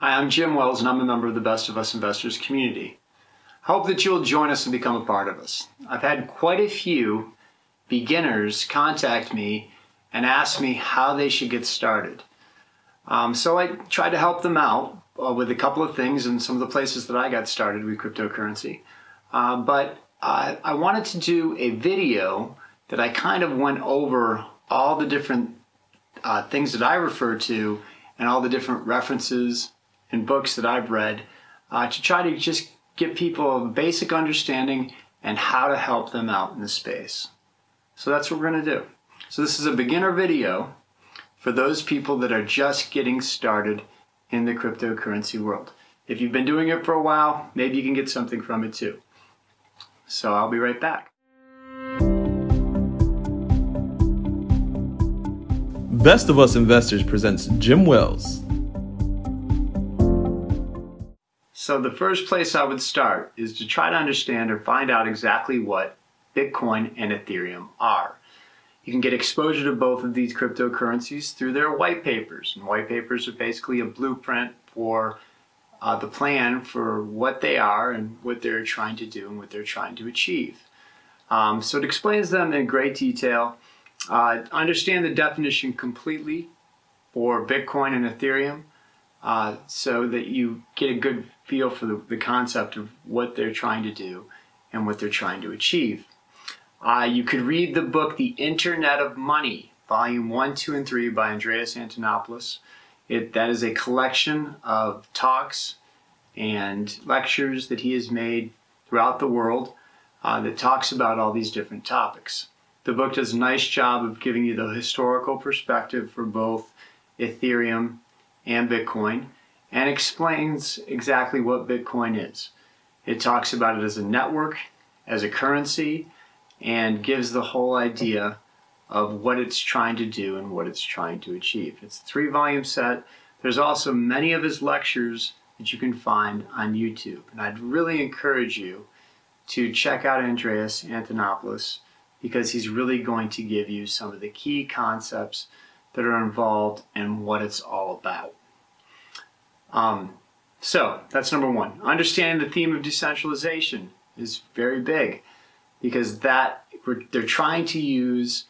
Hi, I'm Jim Wells, and I'm a member of the Best of Us Investors community. I hope that you'll join us and become a part of us. I've had quite a few beginners contact me and ask me how they should get started. So I tried to help them out with a couple of things and some of the places that I got started with cryptocurrency. But I wanted to do a video that I kind of went over all the different things that I refer to and all the different references and books that I've read to try to just give people a basic understanding and how to help them out in the space. So that's what we're going to do. So this is a beginner video for those people that are just getting started in the cryptocurrency world. If you've been doing it for a while, maybe you can get something from it too. So I'll be right back. Best of Us Investors presents Jim Wells. So the first place I would start is to try to understand or find out exactly what Bitcoin and Ethereum are. You can get exposure to both of these cryptocurrencies through their white papers. And white papers are basically a blueprint for the plan for what they are and what they're trying to do and what they're trying to achieve. So it explains them in great detail. Understand the definition completely for Bitcoin and Ethereum so that you get a good feel for the concept of what they're trying to do and what they're trying to achieve. You could read the book The Internet of Money, Volume 1, 2, and 3 by Andreas Antonopoulos. That is a collection of talks and lectures that he has made throughout the world that talks about all these different topics. The book does a nice job of giving you the historical perspective for both Ethereum and Bitcoin and explains exactly what Bitcoin is. It talks about it as a network, as a currency, and gives the whole idea of what it's trying to do and what it's trying to achieve. It's a 3-volume set. There's also many of his lectures that you can find on YouTube. And I'd really encourage you to check out Andreas Antonopoulos, because he's really going to give you some of the key concepts that are involved and what it's all about. So that's number one. Understanding the theme of decentralization is very big, because they're trying to use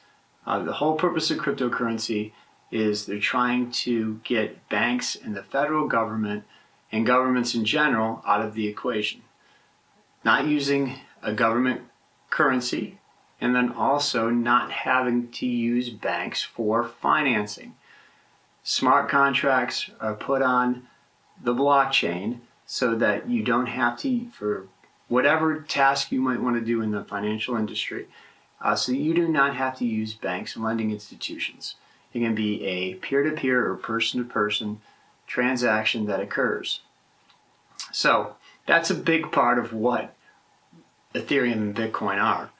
the whole purpose of cryptocurrency is they're trying to get banks and the federal government and governments in general out of the equation. Not using a government currency, and then also not having to use banks for financing. Smart contracts are put on the blockchain so that you don't have to, for whatever task you might want to do in the financial industry, so you do not have to use banks and lending institutions. It can be a peer-to-peer or person-to-person transaction that occurs. So that's a big part of what Ethereum and Bitcoin are.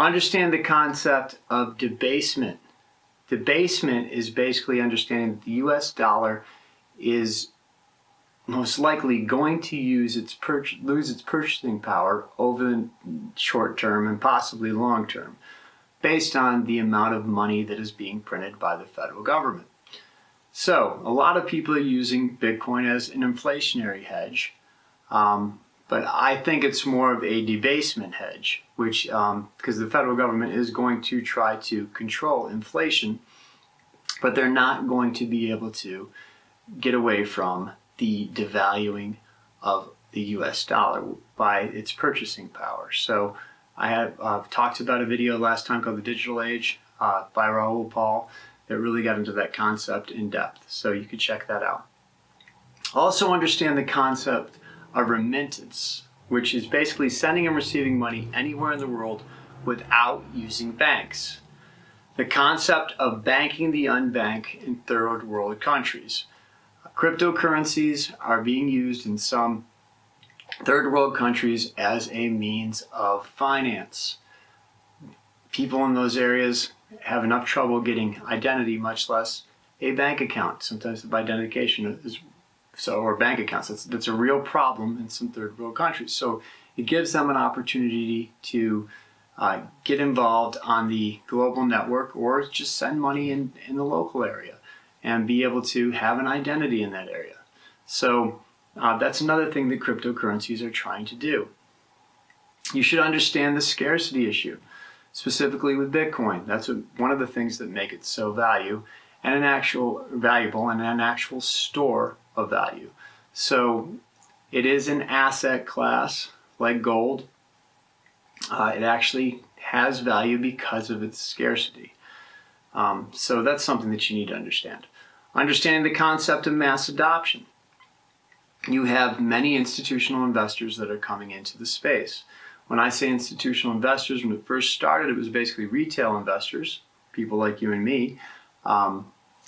Understand the concept of debasement. Debasement is basically understanding that the US dollar is most likely going to lose its purchasing power over the short term and possibly long term based on the amount of money that is being printed by the federal government. So a lot of people are using Bitcoin as an inflationary hedge. But I think it's more of a debasement hedge, which because the federal government is going to try to control inflation, but they're not going to be able to get away from the devaluing of the U.S. dollar by its purchasing power. So I have talked about a video last time called The Digital Age by Raoul Pal that really got into that concept in depth. So you could check that out. Also understand the concept of remittance, which is basically sending and receiving money anywhere in the world without using banks. The concept of banking the unbanked in third world countries. Cryptocurrencies are being used in some third world countries as a means of finance. People in those areas have enough trouble getting identity, much less a bank account. Sometimes the identification is or bank accounts. That's a real problem in some third world countries. So it gives them an opportunity to get involved on the global network or just send money in the local area and be able to have an identity in that area. So that's another thing that cryptocurrencies are trying to do. You should understand the scarcity issue, specifically with Bitcoin. That's one of the things that make it so valuable and an actual store of value. So it is an asset class like gold. It actually has value because of its scarcity. So that's something that you need to understand. Understanding the concept of mass adoption. You have many institutional investors that are coming into the space. When I say institutional investors, when it first started, it was basically retail investors, people like you and me,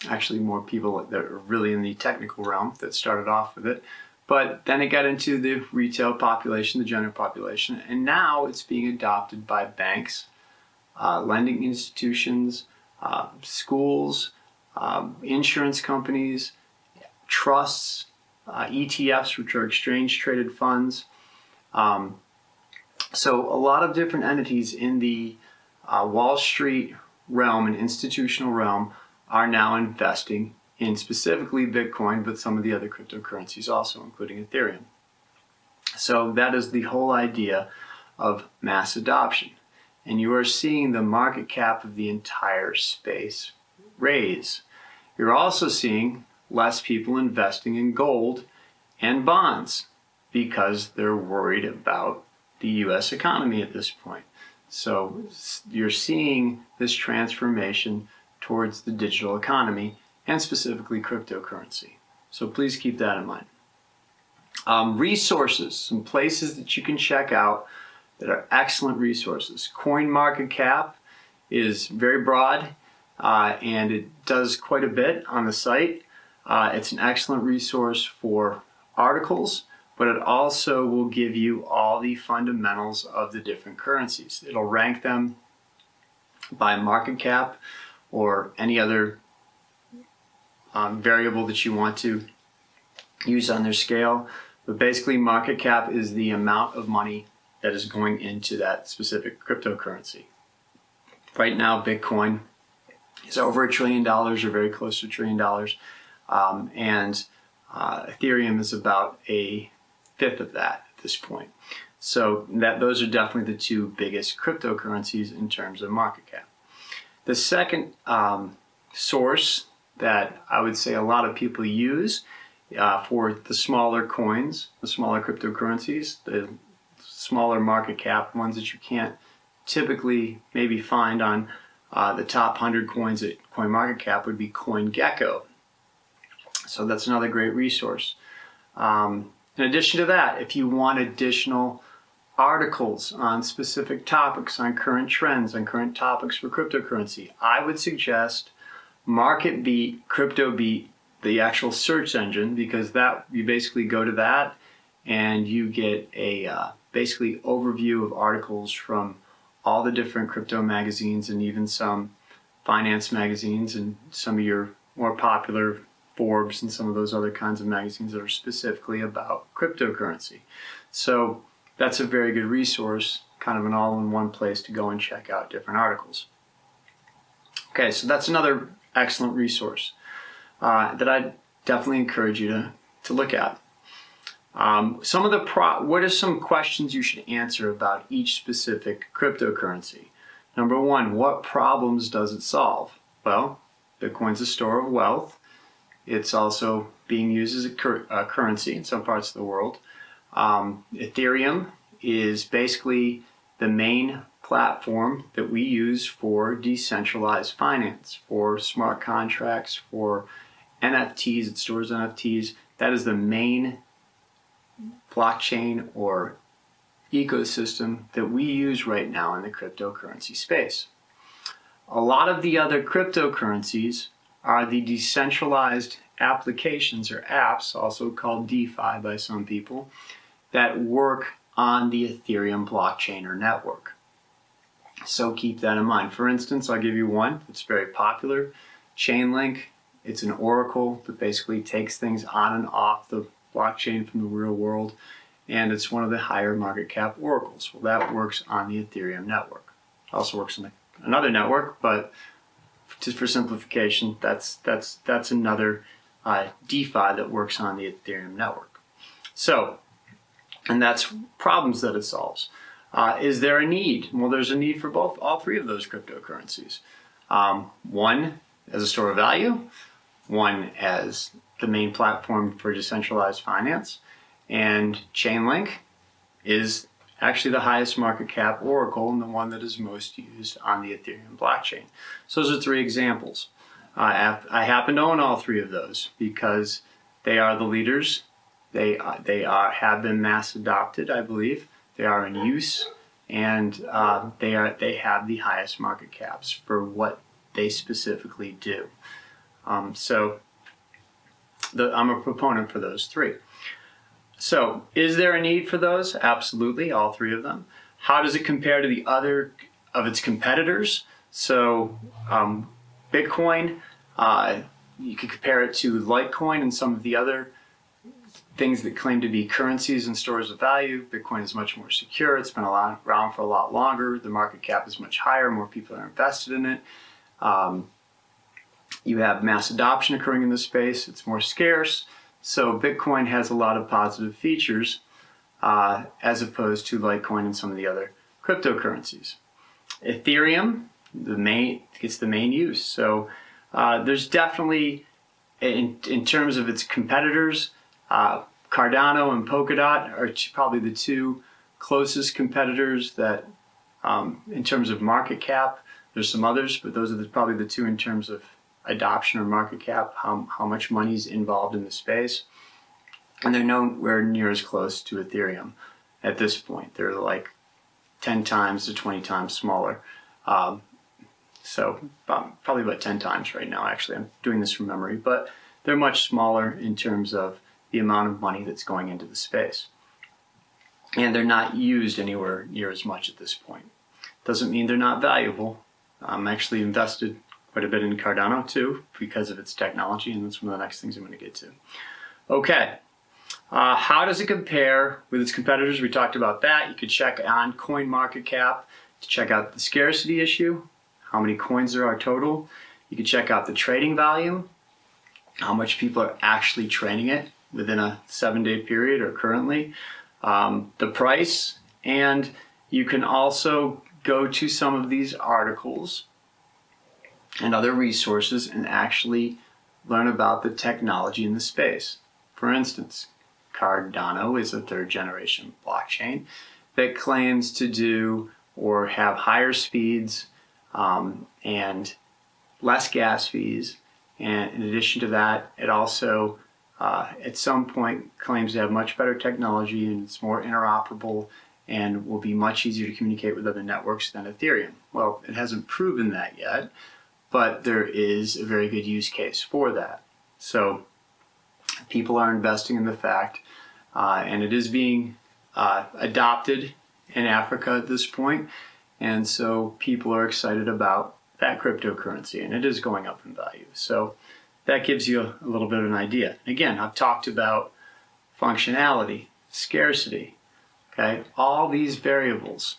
actually more people that are really in the technical realm that started off with it. But then it got into the retail population, the general population, and now it's being adopted by banks, lending institutions, schools, insurance companies, trusts, ETFs, which are exchange-traded funds. So a lot of different entities in the Wall Street realm and institutional realm are now investing in specifically Bitcoin, but some of the other cryptocurrencies also, including Ethereum. So that is the whole idea of mass adoption. And you are seeing the market cap of the entire space raise. You're also seeing less people investing in gold and bonds because they're worried about the US economy at this point. So you're seeing this transformation towards the digital economy and specifically cryptocurrency. So please keep that in mind. Resources, some places that you can check out that are excellent resources. Coin Market Cap is very broad and it does quite a bit on the site. It's an excellent resource for articles, but it also will give you all the fundamentals of the different currencies. It'll rank them by market cap or any other variable that you want to use on their scale. But basically, market cap is the amount of money that is going into that specific cryptocurrency. Right now, Bitcoin is over $1 trillion or very close to $1 trillion. And Ethereum is about a fifth of that at this point. So those are definitely the two biggest cryptocurrencies in terms of market cap. The second source that I would say a lot of people use for the smaller coins, the smaller cryptocurrencies, the smaller market cap ones that you can't typically maybe find on the top 100 coins at CoinMarketCap would be CoinGecko. So that's another great resource. In addition to that, if you want additional articles on specific topics, on current trends, on current topics for cryptocurrency, I would suggest Market Beat, CryptoBeat, the actual search engine, because that you basically go to that and you get a basically overview of articles from all the different crypto magazines and even some finance magazines and some of your more popular Forbes and some of those other kinds of magazines that are specifically about cryptocurrency. So that's a very good resource, kind of an all-in-one place to go and check out different articles. Okay, so that's another excellent resource that I definitely encourage you to look at. What are some questions you should answer about each specific cryptocurrency? Number one, what problems does it solve? Well, Bitcoin's a store of wealth. It's also being used as a currency in some parts of the world. Ethereum is basically the main platform that we use for decentralized finance, for smart contracts, for NFTs. It stores NFTs. That is the main blockchain or ecosystem that we use right now in the cryptocurrency space. A lot of the other cryptocurrencies are the decentralized applications or apps, also called DeFi by some people, that work on the Ethereum blockchain or network. So keep that in mind. For instance, I'll give you one that's very popular, Chainlink. It's an oracle that basically takes things on and off the blockchain from the real world, and it's one of the higher market cap oracles. Well, that works on the Ethereum network. It also works on another network, but just for simplification, that's another DeFi that works on the Ethereum network. So, and that's problems that it solves. Is there a need? Well, there's a need for both, all three of those cryptocurrencies. One as a store of value, one as the main platform for decentralized finance, and Chainlink is actually the highest market cap oracle and the one that is most used on the Ethereum blockchain. So those are three examples. I happen to own all three of those because they are the leaders. They have been mass adopted, I believe. They are in use, and they have the highest market caps for what they specifically do. I'm a proponent for those three. So, is there a need for those? Absolutely, all three of them. How does it compare to the other of its competitors? So, Bitcoin, you could compare it to Litecoin and some of the other things that claim to be currencies and stores of value. Bitcoin is much more secure. It's been around for a lot longer. The market cap is much higher. More people are invested in it. You have mass adoption occurring in this space. It's more scarce. So Bitcoin has a lot of positive features as opposed to Litecoin and some of the other cryptocurrencies. Ethereum, it's the main use. So there's definitely, in terms of its competitors, Cardano and Polkadot are probably the two closest competitors that, in terms of market cap, there's some others, but those are probably the two in terms of adoption or market cap, how much money is involved in the space. And they're nowhere near as close to Ethereum at this point. They're like 10 times to 20 times smaller. Probably about 10 times right now, actually. I'm doing this from memory, but they're much smaller in terms of the amount of money that's going into the space. And they're not used anywhere near as much at this point. Doesn't mean they're not valuable. I'm actually invested quite a bit in Cardano too, because of its technology, and that's one of the next things I'm going to get to. Okay, how does it compare with its competitors? We talked about that. You could check on Coin Market Cap to check out the scarcity issue, how many coins there are total. You could check out the trading volume, how much people are actually trading it within a 7-day period or currently, the price, and you can also go to some of these articles and other resources and actually learn about the technology in the space. For instance, Cardano is a 3rd generation blockchain that claims to do or have higher speeds and less gas fees. And in addition to that, it also at some point claims to have much better technology, and it's more interoperable and will be much easier to communicate with other networks than Ethereum. Well, it hasn't proven that yet, but there is a very good use case for that. So people are investing in the fact, and it is being adopted in Africa at this point. And so people are excited about that cryptocurrency, and it is going up in value. So that gives you a little bit of an idea. Again, I've talked about functionality, scarcity, okay, all these variables.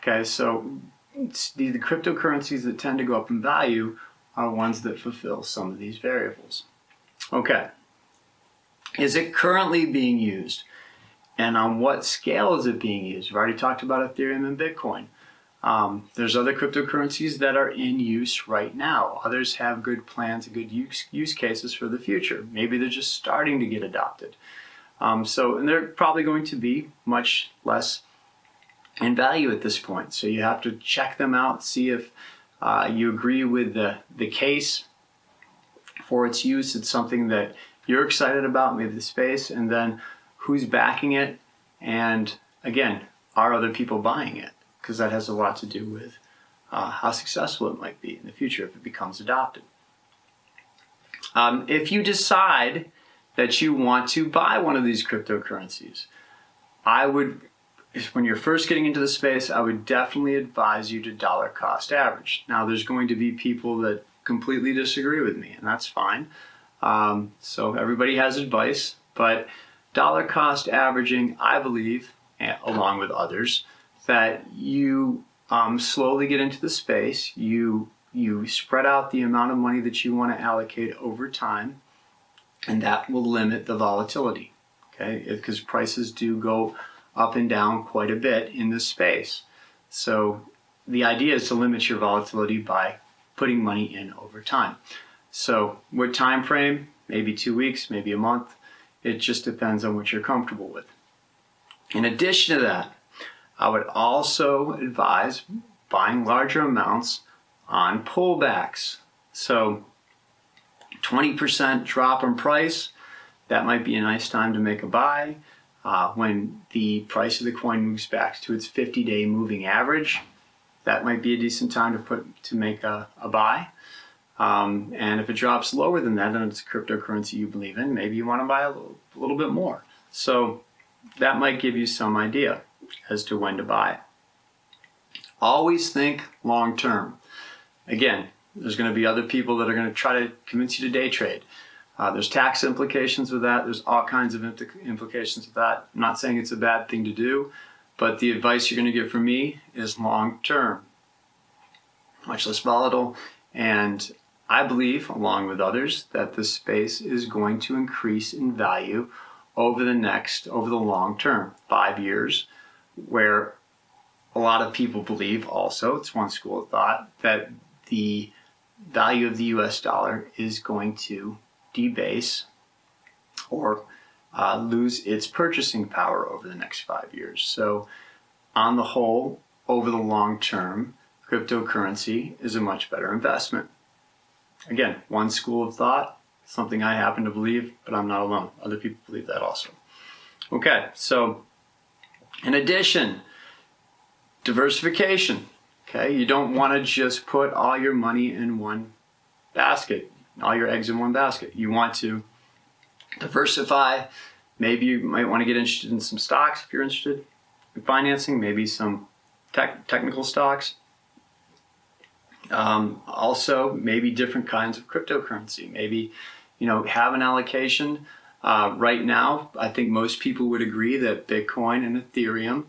Okay, so the cryptocurrencies that tend to go up in value are ones that fulfill some of these variables. Okay, is it currently being used? And on what scale is it being used? We've already talked about Ethereum and Bitcoin. There's other cryptocurrencies that are in use right now. Others have good plans and good use cases for the future. Maybe they're just starting to get adopted. And they're probably going to be much less in value at this point. So you have to check them out, see if you agree with the case for its use. It's something that you're excited about, maybe the space, and then who's backing it, and again, are other people buying it? Because that has a lot to do with how successful it might be in the future if it becomes adopted. If you decide that you want to buy one of these cryptocurrencies, when you're first getting into the space, I would definitely advise you to dollar cost average. Now, there's going to be people that completely disagree with me, and that's fine. So everybody has advice, but dollar cost averaging, I believe, along with others, that you slowly get into the space, you spread out the amount of money that you want to allocate over time, and that will limit the volatility, okay? Because prices do go up and down quite a bit in this space. So the idea is to limit your volatility by putting money in over time. So what time frame? Maybe 2 weeks, maybe a month. It just depends on what you're comfortable with. In addition to that, I would also advise buying larger amounts on pullbacks. So 20% drop in price, that might be a nice time to make a buy. When the price of the coin moves back to its 50-day moving average, that might be a decent time to make a buy. And if it drops lower than that, and it's a cryptocurrency you believe in, maybe you want to buy a little bit more. So that might give you some idea as to when to buy. Always think long term. Again, there's going to be other people that are going to try to convince you to day trade. There's tax implications with that. There's all kinds of implications with that. I'm not saying it's a bad thing to do, but the advice you're going to get from me is long term, much less volatile. And I believe, along with others, that this space is going to increase in value over the long term, 5 years, where a lot of people believe also, it's one school of thought, that the value of the US dollar is going to debase or lose its purchasing power over the next 5 years. So on the whole, over the long term, cryptocurrency is a much better investment. Again, one school of thought, something I happen to believe, but I'm not alone. Other people believe that also. Okay, so in addition, diversification. Okay, you don't want to just put all your money in one basket, all your eggs in one basket. You want to diversify. Maybe you might want to get interested in some stocks if you're interested in financing, maybe some technical stocks. Also, maybe different kinds of cryptocurrency. Maybe, have an allocation. Right now, I think most people would agree that Bitcoin and Ethereum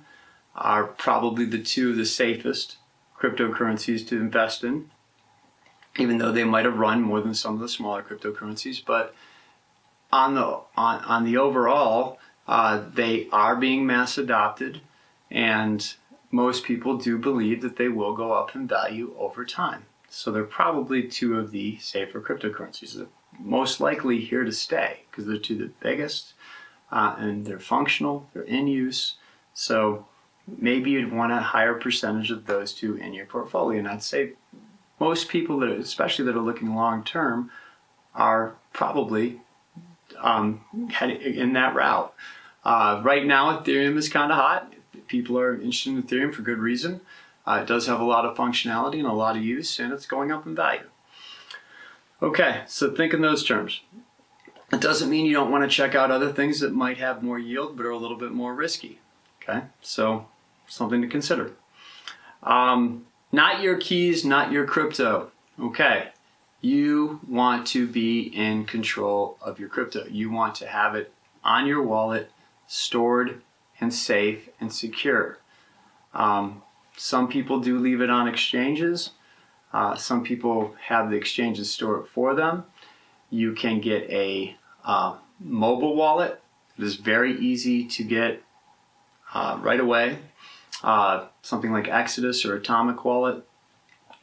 are probably the two of the safest cryptocurrencies to invest in, even though they might have run more than some of the smaller cryptocurrencies. But on the overall, they are being mass adopted, and most people do believe that they will go up in value over time. So they're probably two of the safer cryptocurrencies. They're most likely here to stay because they're two of the biggest, and they're functional, they're in use. So maybe you'd want a higher percentage of those two in your portfolio. And I'd say most people, especially that are looking long-term, are probably heading in that route. Right now, Ethereum is kind of hot. People are interested in Ethereum for good reason. It does have a lot of functionality and a lot of use, and it's going up in value. Okay, so think in those terms. It doesn't mean you don't want to check out other things that might have more yield but are a little bit more risky. Okay, so something to consider. Not your keys, not your crypto. Okay, you want to be in control of your crypto. You want to have it on your wallet, stored and safe and secure. Some people do leave it on exchanges. Some people have the exchanges store it for them. You can get a mobile wallet. It is very easy to get right away. Something like Exodus or Atomic Wallet.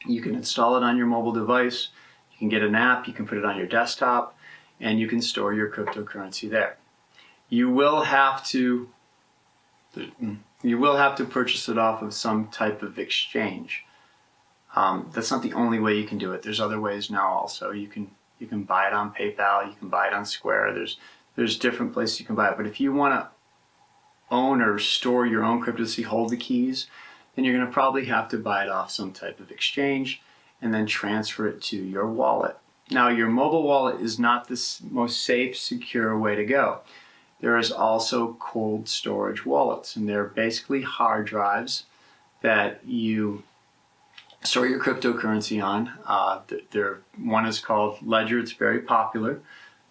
You can install it on your mobile device. You can get an app. You can put it on your desktop, and you can store your cryptocurrency there. You will have to purchase it off of some type of exchange. That's not the only way you can do it. There's other ways now also. You can buy it on PayPal, you can buy it on Square. There's different places you can buy it. But if you want to own or store your own cryptocurrency, hold the keys, then you're going to probably have to buy it off some type of exchange and then transfer it to your wallet. Now, your mobile wallet is not the most safe, secure way to go. There is also cold storage wallets, and they're basically hard drives that you store your cryptocurrency on. One is called Ledger. It's very popular.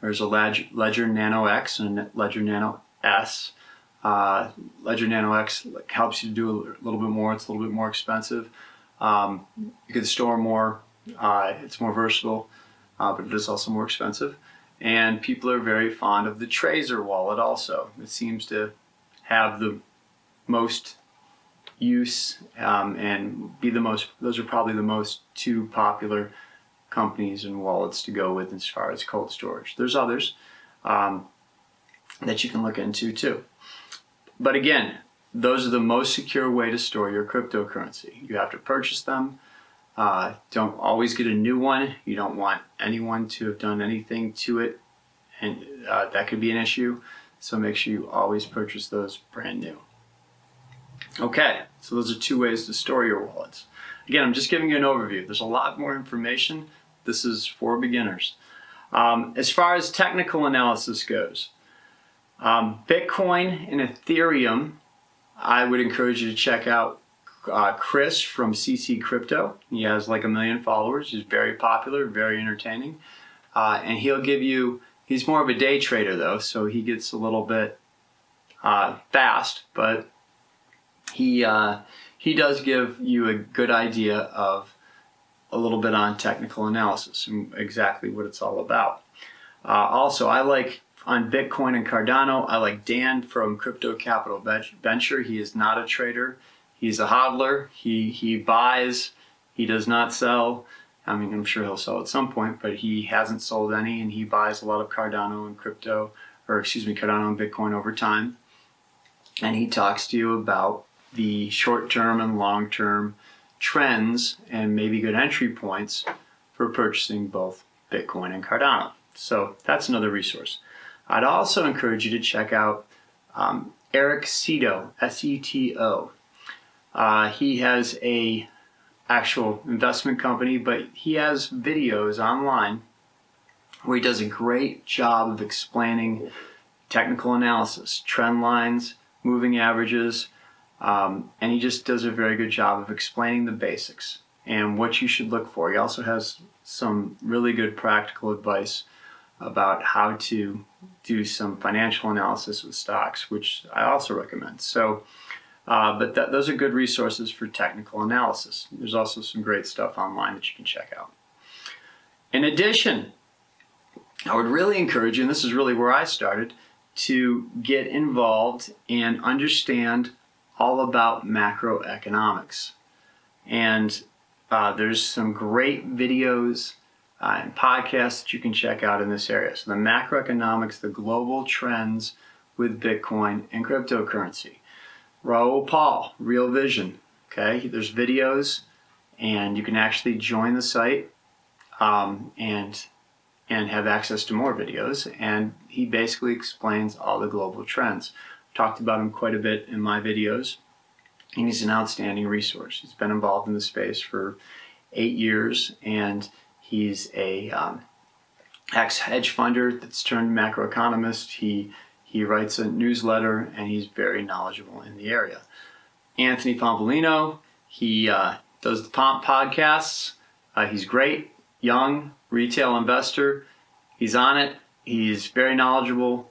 There's a Ledger Nano X and a Ledger Nano S. Ledger Nano X helps you to do a little bit more. It's a little bit more expensive. You can store more. It's more versatile, but it is also more expensive. And people are very fond of the Trezor wallet also. It seems to have the most use and be the most, those are probably the most two popular companies and wallets to go with as far as cold storage. There's others that you can look into too. But again, those are the most secure way to store your cryptocurrency. You have to purchase them. Don't always get a new one. You don't want anyone to have done anything to it, and that could be an issue. So make sure you always purchase those brand new. Okay, so those are two ways to store your wallets. Again, I'm just giving you an overview. There's a lot more information. This is for beginners. As far as technical analysis goes, Bitcoin and Ethereum, I would encourage you to check out Chris from CC Crypto. He has like 1 million followers. He's very popular, very entertaining. And he'll give you, he's more of a day trader though, so he gets a little bit fast, but he does give you a good idea of a little bit on technical analysis and exactly what it's all about. Also, I like on Bitcoin and Cardano, I like Dan from Crypto Capital Venture. He is not a trader. He's a hodler. He buys. He does not sell. I mean, I'm sure he'll sell at some point, but he hasn't sold any, and he buys a lot of Cardano and Cardano and Bitcoin over time. And he talks to you about the short-term and long-term trends and maybe good entry points for purchasing both Bitcoin and Cardano. So that's another resource. I'd also encourage you to check out Eric Seto, S-E-T-O. He has a actual investment company, but he has videos online where he does a great job of explaining technical analysis, trend lines, moving averages, and he just does a very good job of explaining the basics and what you should look for. He also has some really good practical advice about how to do some financial analysis with stocks, which I also recommend. So. But those are good resources for technical analysis. There's also some great stuff online that you can check out. In addition, I would really encourage you, and this is really where I started, to get involved and understand all about macroeconomics. And there's some great videos and podcasts that you can check out in this area. So the macroeconomics, the global trends with Bitcoin and cryptocurrency. Raoul Pal, Real Vision, okay? There's videos, and you can actually join the site and have access to more videos, and he basically explains all the global trends. I've talked about him quite a bit in my videos, and he's an outstanding resource. He's been involved in the space for 8 years, and he's a ex-hedge funder that's turned macroeconomist. He writes a newsletter, and he's very knowledgeable in the area. Anthony Pompliano, he does the Pomp podcasts. He's great, young, retail investor. He's on it. He's very knowledgeable,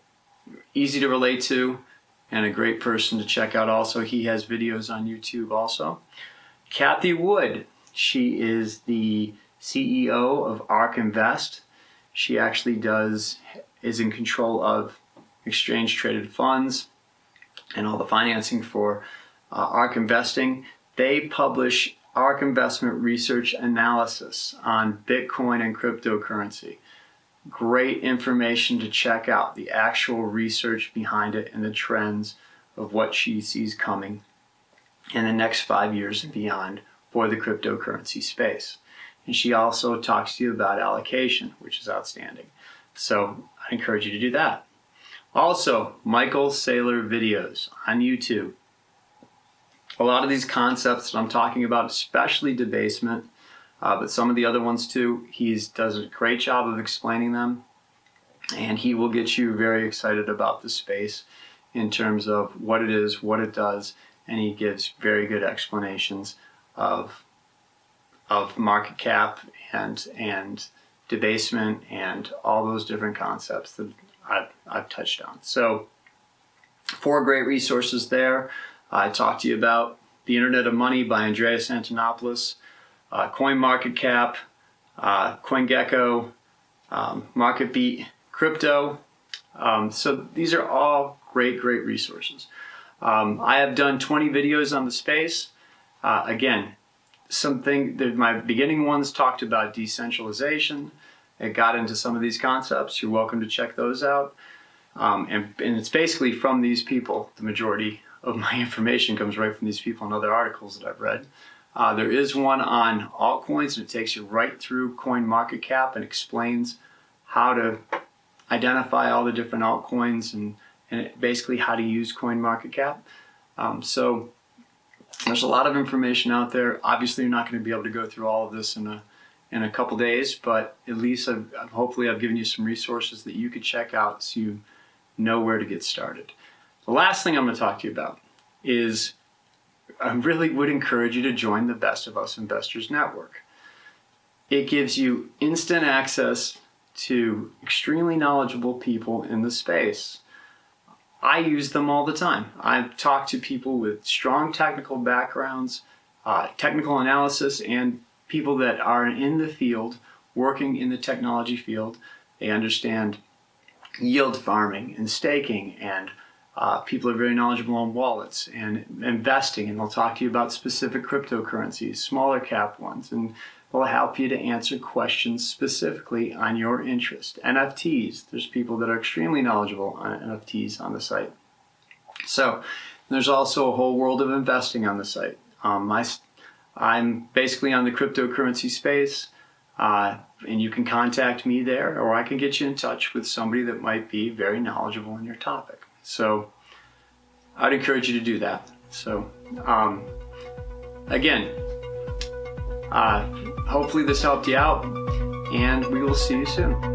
easy to relate to, and a great person to check out also. He has videos on YouTube also. Kathy Wood, she is the CEO of ARK Invest. She actually is in control of exchange traded funds and all the financing for ARK Investing. They publish ARK investment research analysis on Bitcoin and cryptocurrency. Great information to check out, the actual research behind it and the trends of what she sees coming in the next 5 years and beyond for the cryptocurrency space. And she also talks to you about allocation, which is outstanding. So I encourage you to do that. Also, Michael Saylor videos on YouTube. A lot of these concepts that I'm talking about, especially debasement, but some of the other ones too, he does a great job of explaining them, and he will get you very excited about the space in terms of what it is, what it does, and he gives very good explanations of market cap and debasement and all those different concepts that I've touched on. So 4 great resources there. I talked to you about The Internet of Money by Andreas Antonopoulos, Coin Market Cap, CoinGecko, Market Beat, Crypto. So these are all great resources. I have done 20 videos on the space. Again, something that my beginning ones talked about decentralization. It got into some of these concepts. You're welcome to check those out. And it's basically from these people. The majority of my information comes right from these people and other articles that I've read. There is one on altcoins, and it takes you right through Coin Market Cap and explains how to identify all the different altcoins and basically how to use Coin Market Cap. So there's a lot of information out there. Obviously, you're not going to be able to go through all of this in a couple days, but at least hopefully I've given you some resources that you could check out so you know where to get started. The last thing I'm going to talk to you about is I really would encourage you to join the Best of Us Investors Network. It gives you instant access to extremely knowledgeable people in the space. I use them all the time. I've talked to people with strong technical backgrounds, technical analysis, and people that are in the field, working in the technology field. They understand yield farming and staking, and people are very knowledgeable on wallets and investing, and they'll talk to you about specific cryptocurrencies, smaller cap ones, and they'll help you to answer questions specifically on your interest. NFTs, there's people that are extremely knowledgeable on NFTs on the site. So there's also a whole world of investing on the site. I'm basically on the cryptocurrency space, and you can contact me there, or I can get you in touch with somebody that might be very knowledgeable in your topic. So I'd encourage you to do that. So again, hopefully this helped you out, and we will see you soon.